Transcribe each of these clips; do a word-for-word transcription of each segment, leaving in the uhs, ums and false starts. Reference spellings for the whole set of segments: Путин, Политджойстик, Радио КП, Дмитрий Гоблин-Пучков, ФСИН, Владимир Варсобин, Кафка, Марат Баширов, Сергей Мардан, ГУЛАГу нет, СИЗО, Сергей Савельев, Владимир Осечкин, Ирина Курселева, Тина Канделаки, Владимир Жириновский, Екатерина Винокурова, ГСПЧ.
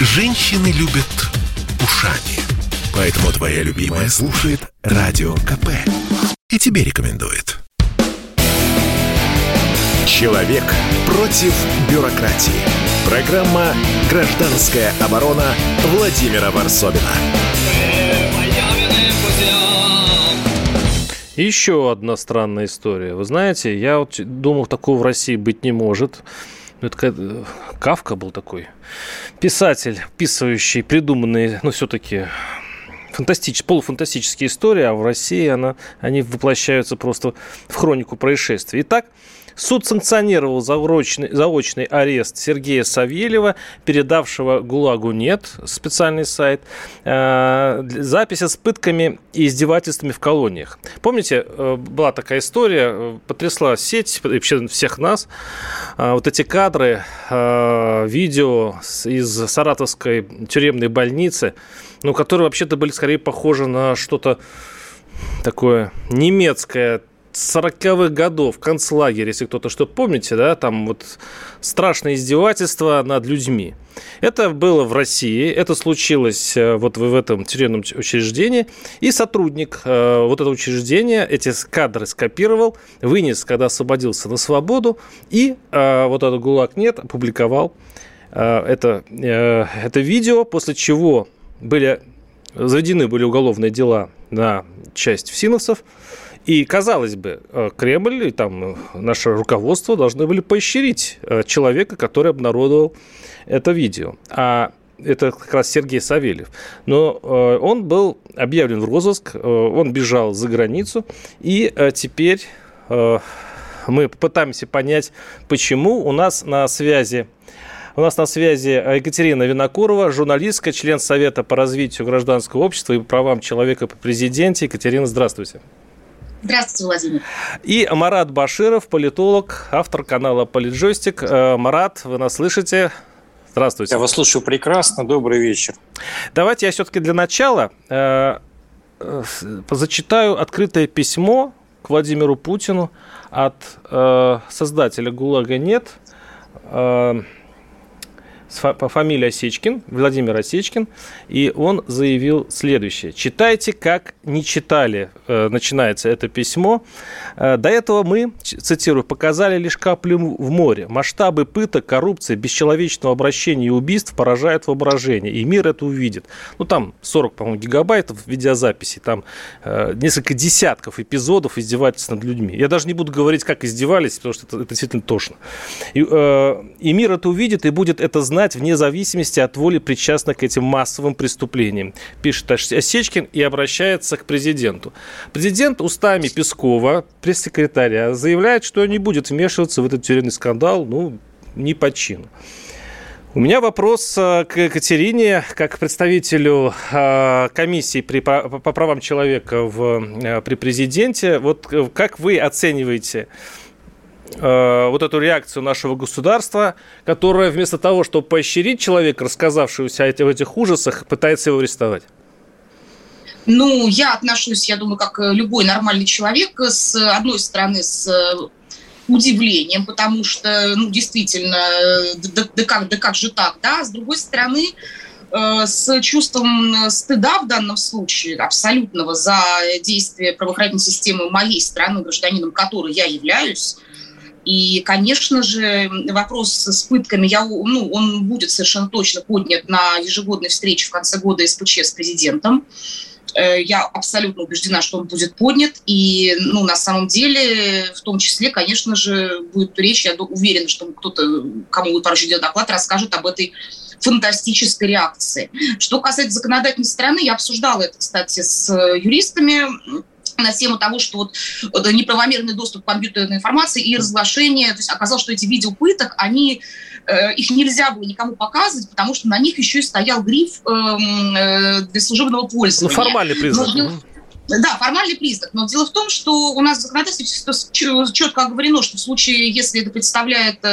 Женщины любят ушами. Поэтому твоя любимая слушает Радио КП. И тебе рекомендует. Человек против бюрократии. Программа «Гражданская оборона» Владимира Варсобина. Еще одна странная история. Вы знаете, я вот думал, такого в России быть не может. Ну, это Кафка был такой. Писатель, писающий придуманные, ну, все-таки фантастич, полуфантастические истории, а в России она, они воплощаются просто в хронику происшествий. Итак, суд санкционировал заочный, заочный арест Сергея Савельева, передавшего «ГУЛАГу нет», специальный сайт, э, записи с пытками и издевательствами в колониях. Помните, э, была такая история, потрясла сеть, вообще всех нас, э, вот эти кадры, э, видео из саратовской тюремной больницы, ну, которые вообще-то были скорее похожи на что-то такое немецкое, сороковых годов, концлагерь, если кто-то что помните, да, там вот страшное издевательство над людьми. Это было в России, это случилось вот в этом тюремном учреждении, и сотрудник вот этого учреждения эти кадры скопировал, вынес, когда освободился, на свободу, и вот этот «ГУЛАГ нет» опубликовал это, это видео, после чего были заведены были уголовные дела на часть фсиновцев. И, казалось бы, Кремль и там наше руководство должны были поощрить человека, который обнародовал это видео. А это как раз Сергей Савельев. Но он был объявлен в розыск, он бежал за границу, и теперь мы пытаемся понять, почему. У нас на связи У нас на связи Екатерина Винокурова, журналистка, член Совета по развитию гражданского общества и правам человека при президенте. Екатерина, здравствуйте. Здравствуйте, Владимир. И Марат Баширов, политолог, автор канала «Политджойстик». Марат, вы нас слышите? Здравствуйте. Я вас слушаю прекрасно. Добрый вечер. Давайте я все-таки для начала э, э, зачитаю открытое письмо к Владимиру Путину от э, создателя «ГУЛАГа нет», э, по фамилии Осечкин, Владимир Осечкин, и он заявил следующее. «Читайте, как не читали», начинается это письмо. «До этого мы, цитирую, показали лишь каплю в море. Масштабы пыток, коррупции, бесчеловечного обращения и убийств поражают воображение, и мир это увидит». Ну, там сорок, по-моему, гигабайтов видеозаписей, там э, несколько десятков эпизодов издевательств над людьми. Я даже не буду говорить, как издевались, потому что это, это действительно тошно. И, э, «И мир это увидит, и будет это знать вне зависимости от воли причастных к этим массовым преступлениям», пишет Осечкин и обращается к президенту. Президент устами Пескова, пресс-секретаря, заявляет, что не будет вмешиваться в этот тюремный скандал, ну, не по чину. У меня вопрос к Екатерине, как к представителю комиссии по правам человека при президенте. Вот как вы оцениваете вот эту реакцию нашего государства, которое вместо того, чтобы поощрить человека, рассказавшегося в этих ужасах, пытается его арестовать? Ну, я отношусь, я думаю, как любой нормальный человек, с одной стороны, с удивлением, потому что, ну, действительно, да, да, как, да как же так, да? С другой стороны, с чувством стыда в данном случае, абсолютного, за действия правоохранительной системы моей страны, гражданином которой я являюсь. И, конечно же, вопрос с пытками, я, ну, он будет совершенно точно поднят на ежегодной встрече в конце года СПЧ с президентом. Я абсолютно убеждена, что он будет поднят. И, ну, на самом деле, в том числе, конечно же, будет речь, я уверена, что кто-то, кому будет поручить доклад, расскажет об этой фантастической реакции. Что касается законодательной стороны, я обсуждала это, кстати, с юристами, на тему того, что вот неправомерный доступ к компьютерной информации и разглашение, то есть оказалось, что эти видео пыток, они, э, их нельзя было никому показывать, потому что на них еще и стоял гриф э, э, для служебного пользования. Ну, формальный признак. Но, Да, формальный признак. Но дело в том, что у нас в законодательстве четко оговорено, что в случае, если это представляет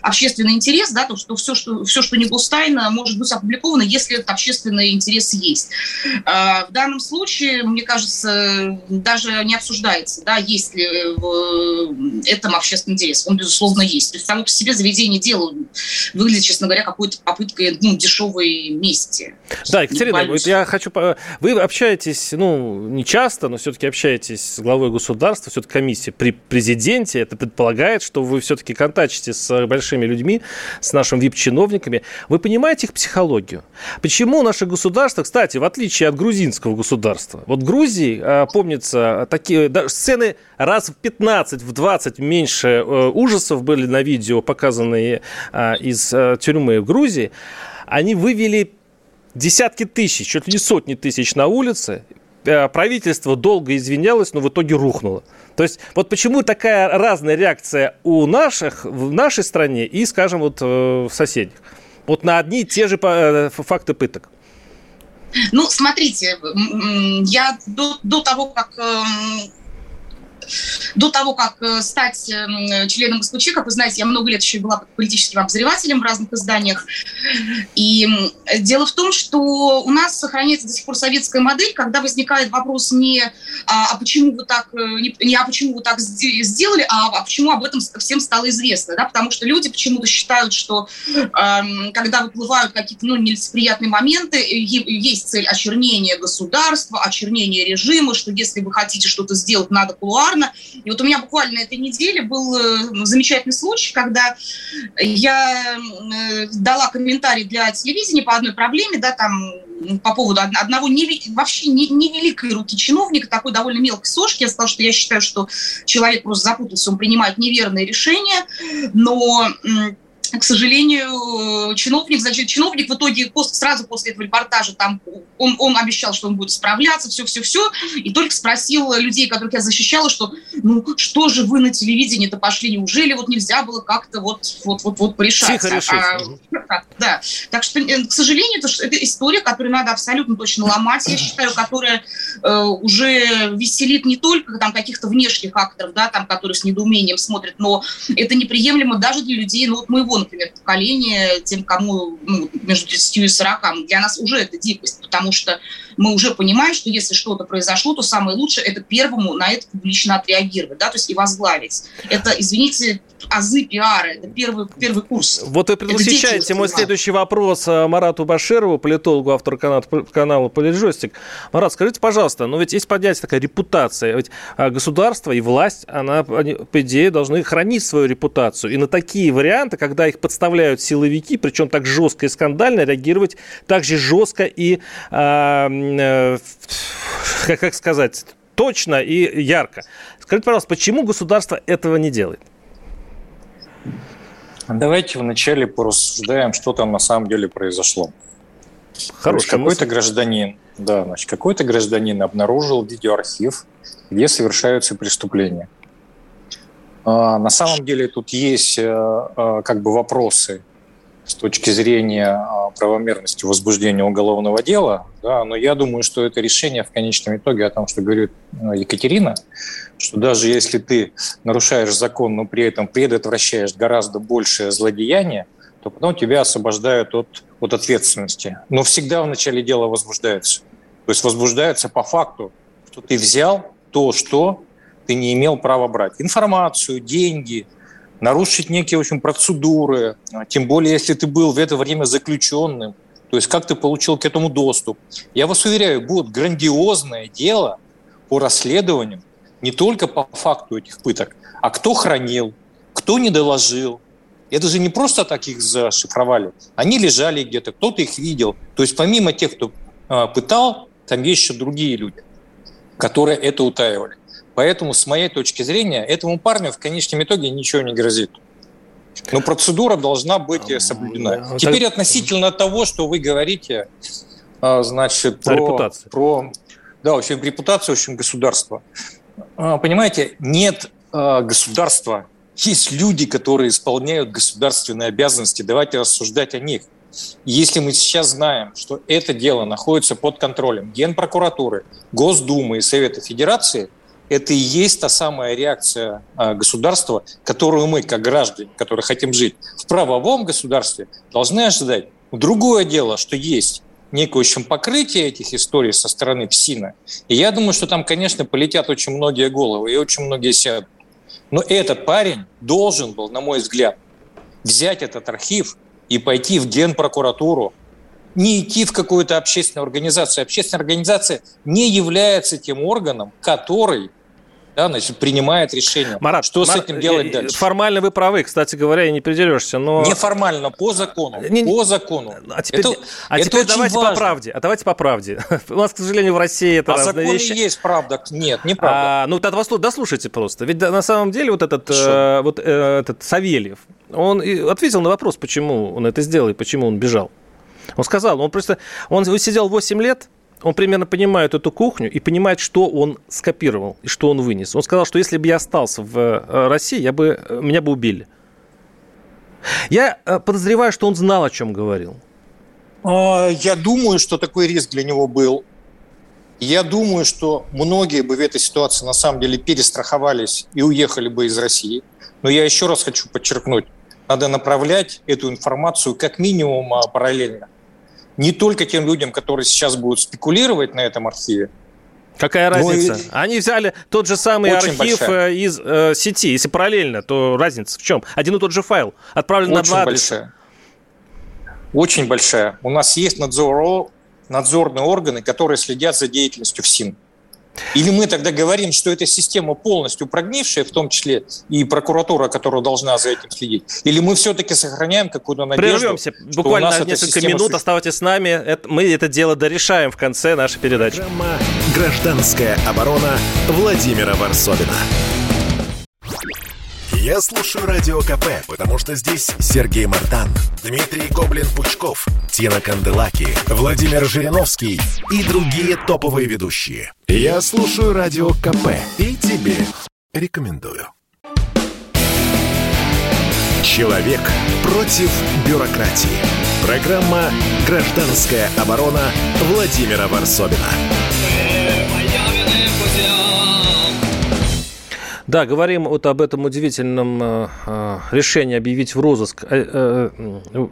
общественный интерес, да, то, что все, что все, что не гостайно, может быть опубликовано, если этот общественный интерес есть. В данном случае, мне кажется, даже не обсуждается, да, есть ли в этом общественный интерес. Он, безусловно, есть. То есть само по себе заведение дела выглядит, честно говоря, какой-то попыткой, ну, дешевой мести. Да, Екатерина, я хочу... Вы общаетесь, ну, не часто, но все-таки общаетесь с главой государства, все-таки комиссия при президенте. Это предполагает, что вы все-таки контактите с большими людьми, с нашими ви ай пи-чиновниками. Вы понимаете их психологию? Почему наше государство, кстати, в отличие от грузинского государства, вот в Грузии, помнится, такие сцены раз в пятнадцать, в двадцать меньше ужасов были на видео, показанные из тюрьмы в Грузии. Они вывели десятки тысяч, чуть ли не сотни тысяч на улицы. Правительство долго извинялось, но в итоге рухнуло. То есть вот почему такая разная реакция у наших, в нашей стране и, скажем, вот в соседних? Вот на одни и те же факты пыток. Ну, смотрите, я до, до того, как... До того, как стать членом ГСПЧ, как вы знаете, я много лет еще была политическим обозревателем в разных изданиях. И дело в том, что у нас сохраняется до сих пор советская модель, когда возникает вопрос не «а почему вы так, не, а почему вы так сделали», а почему об этом всем стало известно. Да? Потому что люди почему-то считают, что э, когда выплывают какие-то, ну, нелицеприятные моменты, есть цель очернения государства, очернения режима, что если вы хотите что-то сделать, надо кулуар. И вот у меня буквально этой неделе был замечательный случай, когда я дала комментарий для телевидения по одной проблеме, да, там, по поводу одного не, вообще невеликой руки чиновника, такой довольно мелкой сошки. Я сказала, что я считаю, что человек просто запутался, он принимает неверные решения, но... К сожалению, чиновник, значит, чиновник в итоге пост, сразу после этого репортажа там, он, он обещал, что он будет справляться, все-все-все, и только спросил людей, которых я защищала, что ну что же вы на телевидении-то пошли, неужели вот нельзя было как-то вот, вот, вот, вот порешать? Тихо решить. А, а, да. Так что, к сожалению, это, это история, которую надо абсолютно точно ломать, я считаю, которая э, уже веселит не только там, каких-то внешних акторов, да, там, которые с недоумением смотрят, но это неприемлемо даже для людей, ну вот моего, например, поколение, тем, кому ну, между тридцатью и сорока, для нас уже это дикость, потому что мы уже понимаем, что если что-то произошло, то самое лучшее – это первому на это публично отреагировать, да, то есть и возглавить. Это, извините, азы пиара, это первый, первый курс. Вот вы предвосхищаете мой следующий вопрос Марату Баширову, политологу, автору канала, канала «Политджойстик». Марат, скажите, пожалуйста, но ведь есть понятие такая репутация, ведь государство и власть, она, они, по идее, должны хранить свою репутацию, и на такие варианты, когда их подставляют силовики, причем так жестко и скандально, реагировать так же жестко и, э, э, как, как сказать, точно и ярко. Скажите, пожалуйста, почему государство этого не делает? Давайте вначале порассуждаем, что там на самом деле произошло. Хороший какой-то гражданин, да, значит, какой-то гражданин обнаружил видеоархив, где совершаются преступления. На самом деле тут есть как бы вопросы с точки зрения правомерности возбуждения уголовного дела, да, но я думаю, что это решение в конечном итоге о том, что говорит Екатерина, что даже если ты нарушаешь закон, но при этом предотвращаешь гораздо большее злодеяние, то потом тебя освобождают от, от ответственности. Но всегда в начале дела возбуждается. То есть возбуждается по факту, что ты взял то, что... ты не имел права брать информацию, деньги, нарушить некие, в общем, процедуры, тем более, если ты был в это время заключенным, то есть как ты получил к этому доступ. Я вас уверяю, будет грандиозное дело по расследованию не только по факту этих пыток, а кто хранил, кто не доложил. Это же не просто так их зашифровали, они лежали где-то, кто-то их видел. То есть помимо тех, кто пытал, там есть еще другие люди, которые это утаивали. Поэтому, с моей точки зрения, этому парню в конечном итоге ничего не грозит. Но процедура должна быть соблюдена. Теперь относительно того, что вы говорите, значит, про, про да, в общем, репутацию, в общем, государства. Понимаете, нет государства. Есть люди, которые исполняют государственные обязанности. Давайте рассуждать о них. Если мы сейчас знаем, что это дело находится под контролем Генпрокуратуры, Госдумы и Совета Федерации, это и есть та самая реакция государства, которую мы, как граждане, которые хотим жить в правовом государстве, должны ожидать. Другое дело, что есть некое еще покрытие этих историй со стороны ФСИНа. И я думаю, что там, конечно, полетят очень многие головы и очень многие сядут. Но этот парень должен был, на мой взгляд, взять этот архив и пойти в Генпрокуратуру, не идти в какую-то общественную организацию. Общественная организация не является тем органом, который... Да, значит, принимает решение. Марат, что Марат, с этим делать дальше? Формально вы правы, кстати говоря, и не придерешься. Но... Неформально, по закону. Не, не... По закону. А теперь, это, а теперь это давайте по правде. А давайте по правде. У нас, к сожалению, в России это а разные вещи. А законе есть правда? Нет, неправда. А, ну, тогда вас дослушайте просто. Ведь на самом деле вот этот, э, вот, э, этот Савельев, он ответил на вопрос, почему он это сделал и почему он бежал. Он сказал, он просто... Он сидел восемь лет, он примерно понимает эту кухню и понимает, что он скопировал и что он вынес. Он сказал, что если бы я остался в России, я бы, меня бы убили. Я подозреваю, что он знал, о чем говорил. Я думаю, что такой риск для него был. Я думаю, что многие бы в этой ситуации на самом деле перестраховались и уехали бы из России. Но я еще раз хочу подчеркнуть, надо направлять эту информацию как минимум параллельно. Не только тем людям, которые сейчас будут спекулировать на этом архиве. Какая разница? Но... Они взяли тот же самый очень архив большая. из э, сети. Если параллельно, то разница в чем? Один и тот же файл отправлен очень на два адреса. Большая. Очень большая. У нас есть надзор... надзорные органы, которые следят за деятельностью ФСИН. Или мы тогда говорим, что эта система полностью прогнившая, в том числе и прокуратура, которая должна за этим следить? Или мы все-таки сохраняем какую-то надежду? Прервемся. Буквально на несколько минут. Оставайтесь с нами. Мы это дело дорешаем в конце нашей передачи. Программа «Гражданская оборона» Владимира Варсобина. Я слушаю Радио КП, потому что здесь Сергей Мардан, Дмитрий Гоблин-Пучков, Тина Канделаки, Владимир Жириновский и другие топовые ведущие. Я слушаю Радио КП и тебе рекомендую. Человек против бюрократии. Программа «Гражданская оборона» Владимира Варсобина. Да, говорим вот об этом удивительном э, решении объявить в розыск э, э,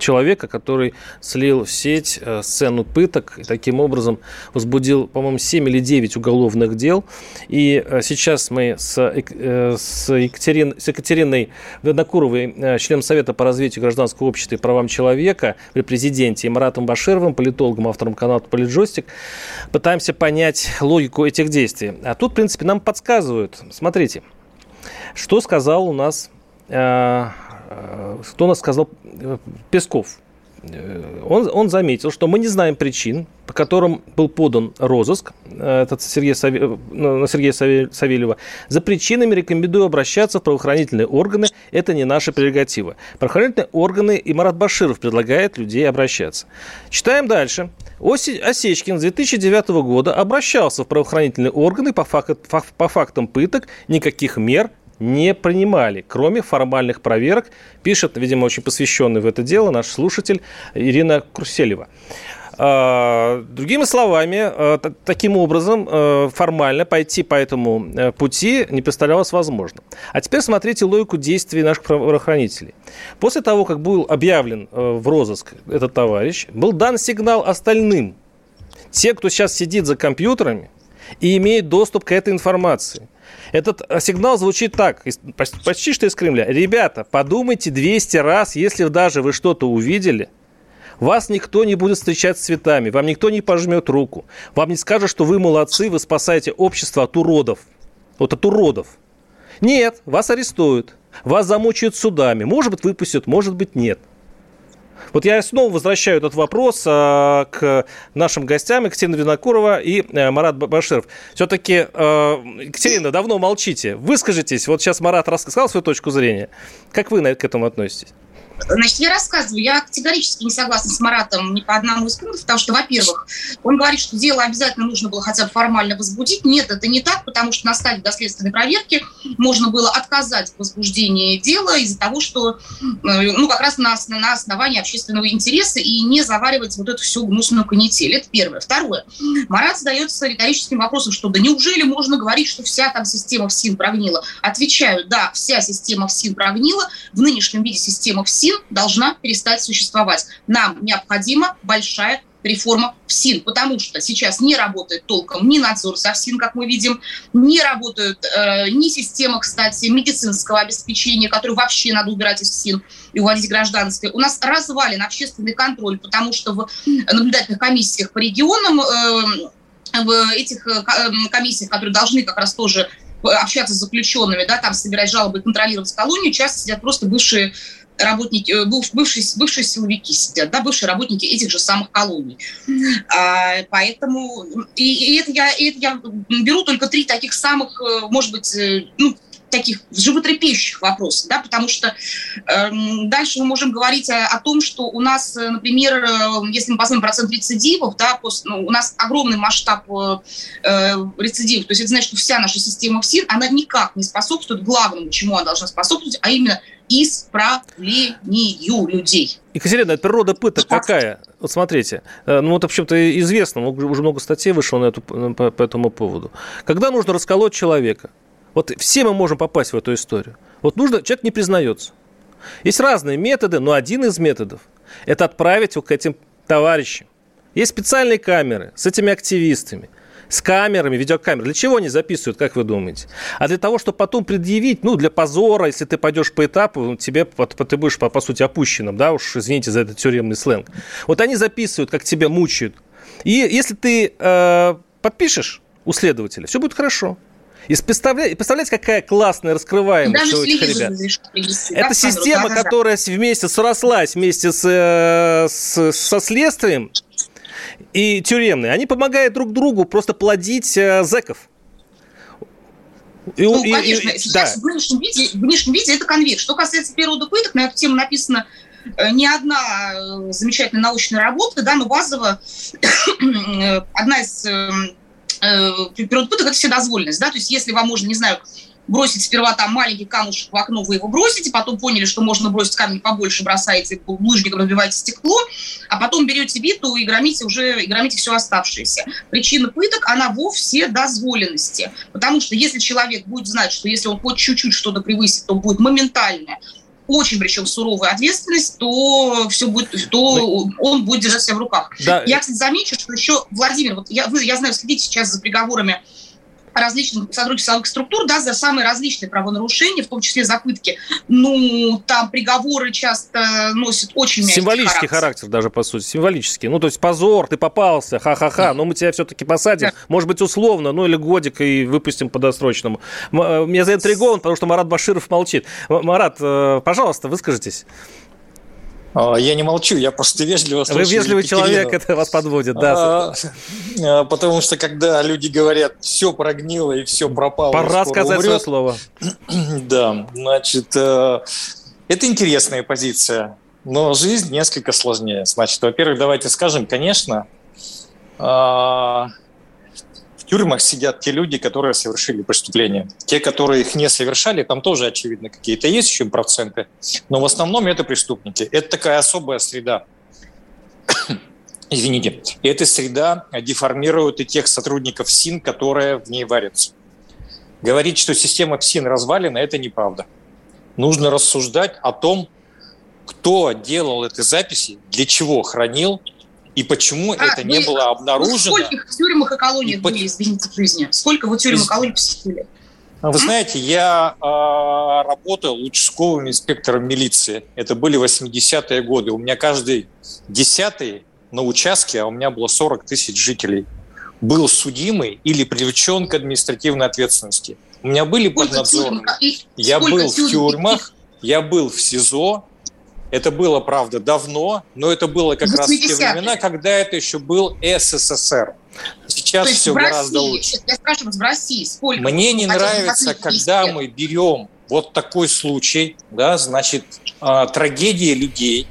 человека, который слил в сеть э, сцену пыток и таким образом возбудил, по-моему, семь или девять уголовных дел. И э, сейчас мы с, э, с, Екатерин, с Екатериной Винокуровой, э, членом Совета по развитию гражданского общества и правам человека при президенте, и Маратом Башировым, политологом, автором канала «Политджойстик», пытаемся понять логику этих действий. А тут, в принципе, нам подсказывают. Смотрите, что сказал у нас, э, э, что у нас сказал Песков. Он, он заметил, что мы не знаем причин, по которым был подан розыск э, этот Сергей Саве, на Сергея Савельева. За причинами рекомендую обращаться в правоохранительные органы. Это не наша прерогатива. Правоохранительные органы и Марат Баширов предлагает людей обращаться. Читаем дальше. Осечкин с две тысячи девятого года обращался в правоохранительные органы по, факт, по фактам пыток, никаких мер не принимали, кроме формальных проверок, пишет, видимо, очень посвященный в это дело наш слушатель Ирина Курселева. Другими словами, таким образом формально пойти по этому пути не представлялось возможным. А теперь смотрите логику действий наших правоохранителей. После того, как был объявлен в розыск этот товарищ, был дан сигнал остальным. Те, кто сейчас сидит за компьютерами и имеет доступ к этой информации. Этот сигнал звучит так, почти что из Кремля. Ребята, подумайте двести раз, если даже вы что-то увидели, вас никто не будет встречать с цветами, вам никто не пожмет руку, вам не скажут, что вы молодцы, вы спасаете общество от уродов. Вот от уродов. Нет, вас арестуют, вас замучают судами, может быть, выпустят, может быть, нет. Вот я снова возвращаю этот вопрос э, к нашим гостям, Екатерина Винокурова и э, Марат Баширов. Все-таки, э, Екатерина, давно молчите. Выскажитесь. Вот сейчас Марат рассказал свою точку зрения. Как вы к этому относитесь? Значит, я рассказываю, я категорически не согласна с Маратом ни по одному из пунктов, потому что, во-первых, он говорит, что дело обязательно нужно было хотя бы формально возбудить. Нет, это не так, потому что на стадии доследственной проверки можно было отказать в возбуждении дела из-за того, что, ну, как раз на, на основании общественного интереса и не заваривать вот эту всю гнусную канитель. Это первое. Второе. Марат задается риторическим вопросом, что да неужели можно говорить, что вся там система ФСИН прогнила? Отвечаю, да, вся система ФСИН прогнила, в нынешнем виде система ФСИН должна перестать существовать. Нам необходима большая реформа ФСИН, потому что сейчас не работает толком ни надзор за ФСИН, как мы видим, не работает э, ни система, кстати, медицинского обеспечения, которую вообще надо убирать из ФСИН и уводить в гражданское. У нас развален общественный контроль, потому что в наблюдательных комиссиях по регионам, э, в этих комиссиях, которые должны как раз тоже общаться с заключенными, да, там собирать жалобы и контролировать колонию, часто сидят просто бывшие работники, бывшие, бывшие силовики сидят, да, бывшие работники этих же самых колоний. А, поэтому, и, и, это я, и это я беру только три таких самых, может быть, ну, таких животрепещущих вопросов, да, потому что э, дальше мы можем говорить о, о том, что у нас, например, э, если мы посмотрим процент рецидивов, да, после, ну, у нас огромный масштаб э, рецидивов, то есть это значит, что вся наша система ФСИН, она никак не способствует главному, чему она должна способствовать, а именно исправлению людей. Екатерина, это природа пыток какая? Вот смотрите, ну вот, в общем-то, известно, уже много статей вышло на эту, по, по этому поводу. Когда нужно расколоть человека? Вот все мы можем попасть в эту историю. Вот нужно, человек не признается. Есть разные методы, но один из методов – это отправить его к этим товарищам. Есть специальные камеры с этими активистами, с камерами, видеокамерами. Для чего они записывают, как вы думаете? А для того, чтобы потом предъявить, ну, для позора, если ты пойдешь по этапу, тебе, ты будешь, по, по сути, опущенным, да, уж извините за этот тюремный сленг. Вот они записывают, как тебя мучают. И если ты э, подпишешь у следователя, все будет хорошо. И представляете, представляете, какая классная раскрываемость у этих ребят? Это система, которая вместе срослась вместе с, с, со следствием и тюремной. Они помогают друг другу просто плодить э, зэков. И, ну, и, конечно, и, сейчас да. в, нынешнем виде, в нынешнем виде это конвейер. Что касается природы пыток, на эту тему написано не одна замечательная научная работа, да, но базово одна из... Природ пыток – это вседозволенность, да, то есть если вам можно, не знаю, бросить сперва там маленький камушек в окно, вы его бросите, потом поняли, что можно бросить камни побольше, бросаете булыжником, разбиваете стекло, а потом берете биту и громите уже, и громите все оставшееся. Причина пыток, она во вседозволенности, потому что если человек будет знать, что если он хоть чуть-чуть что-то превысит, то будет моментальное, очень причем суровая ответственность, то, все будет, то он будет держать себя в руках. Да. Я, кстати, замечу, что еще, Владимир, вот я, вы, я знаю, следите сейчас за приговорами различных сотрудников силовых структур, да, за самые различные правонарушения, в том числе за пытки. Ну, там приговоры часто носят очень мягкий символический характер. характер даже, по сути, символический. Ну, то есть позор, ты попался, ха-ха-ха, но мы тебя все-таки посадим. Да. Может быть, условно, ну, или годик и выпустим по досрочному. Меня заинтригован, потому что Марат Баширов молчит. Марат, пожалуйста, выскажитесь. Я не молчу, я просто вежливо слушаю. Вы вежливый человек, это вас подводит, да. А, потому что, когда люди говорят, все прогнило и все пропало, пора сказать свое слово. Да, значит, это интересная позиция, но жизнь несколько сложнее. Значит, во-первых, давайте скажем, конечно, в тюрьмах сидят те люди, которые совершили преступления. Те, которые их не совершали, там тоже, очевидно, какие-то есть еще проценты, но в основном это преступники. Это такая особая среда. Извините. И эта среда деформирует и тех сотрудников ФСИН, которые в ней варятся. Говорить, что система ФСИН развалена, это неправда. Нужно рассуждать о том, кто делал эти записи, для чего хранил, и почему а, это не вы, было обнаружено? Сколько в тюрьмах и колониях по... были, извините, в жизни? Сколько вы тюрьмах и колониях посетили? Вы М? знаете, я э, работал участковым инспектором милиции. Это были восьмидесятые годы. У меня каждый десятый на участке, а у меня было сорок тысяч жителей, был судимый или привлечен к административной ответственности. У меня были поднадзорные. Я был в тюрьмах, я был в СИЗО. Это было, правда, давно, но это было как восьмидесятые раз в те времена, когда это еще был СССР. Сейчас все гораздо лучше. Я спрашиваю, в России сколько? Мне не нравится, когда мы берем вот такой случай, да, значит, трагедия людей,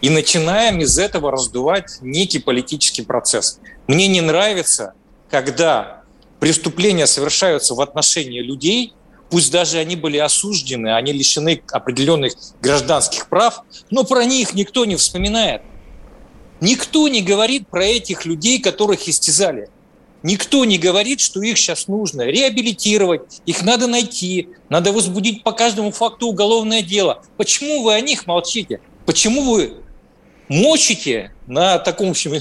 и начинаем из этого раздувать некий политический процесс. Мне не нравится, когда преступления совершаются в отношении людей, пусть даже они были осуждены, они лишены определенных гражданских прав, но про них никто не вспоминает. Никто не говорит про этих людей, которых истязали. Никто не говорит, что их сейчас нужно реабилитировать, их надо найти, надо возбудить по каждому факту уголовное дело. Почему вы о них молчите? Почему вы мочите на таком, в общем,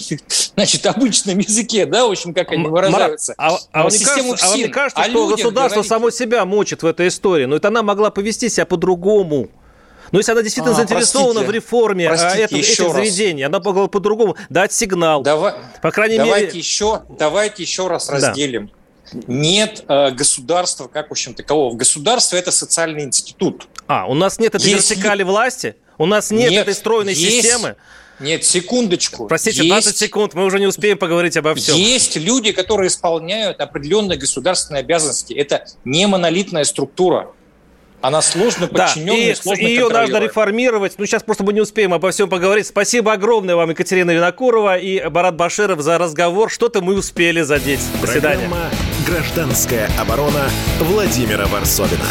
значит, обычном языке, да, в общем, как они выражаются. А, а, вам кажется, а вам не кажется, а что государство говорите. само себя мочит в этой истории? Но это она могла повести себя по-другому. Но если она действительно а, заинтересована простите, в реформе простите, этого, этих раз. заведений, она могла по-другому дать сигнал. Давай, по крайней давайте, мере... еще, давайте еще раз разделим. Да. Нет э, государства как, в общем, такового. Государство – это социальный институт. А, у нас нет этой если... вертикали власти? У нас нет, нет этой стройной есть... системы? Нет, секундочку. Простите, есть, двадцать секунд, мы уже не успеем поговорить обо всем. Есть люди, которые исполняют определенные государственные обязанности. Это не монолитная структура. Она сложно подчиненная, да, сложно ее надо реформировать. Ну, сейчас просто мы не успеем обо всем поговорить. Спасибо огромное вам, Екатерина Винокурова и Марат Баширов, за разговор. Что-то мы успели задеть. До свидания. Программа «Гражданская оборона» Владимира Варсобина.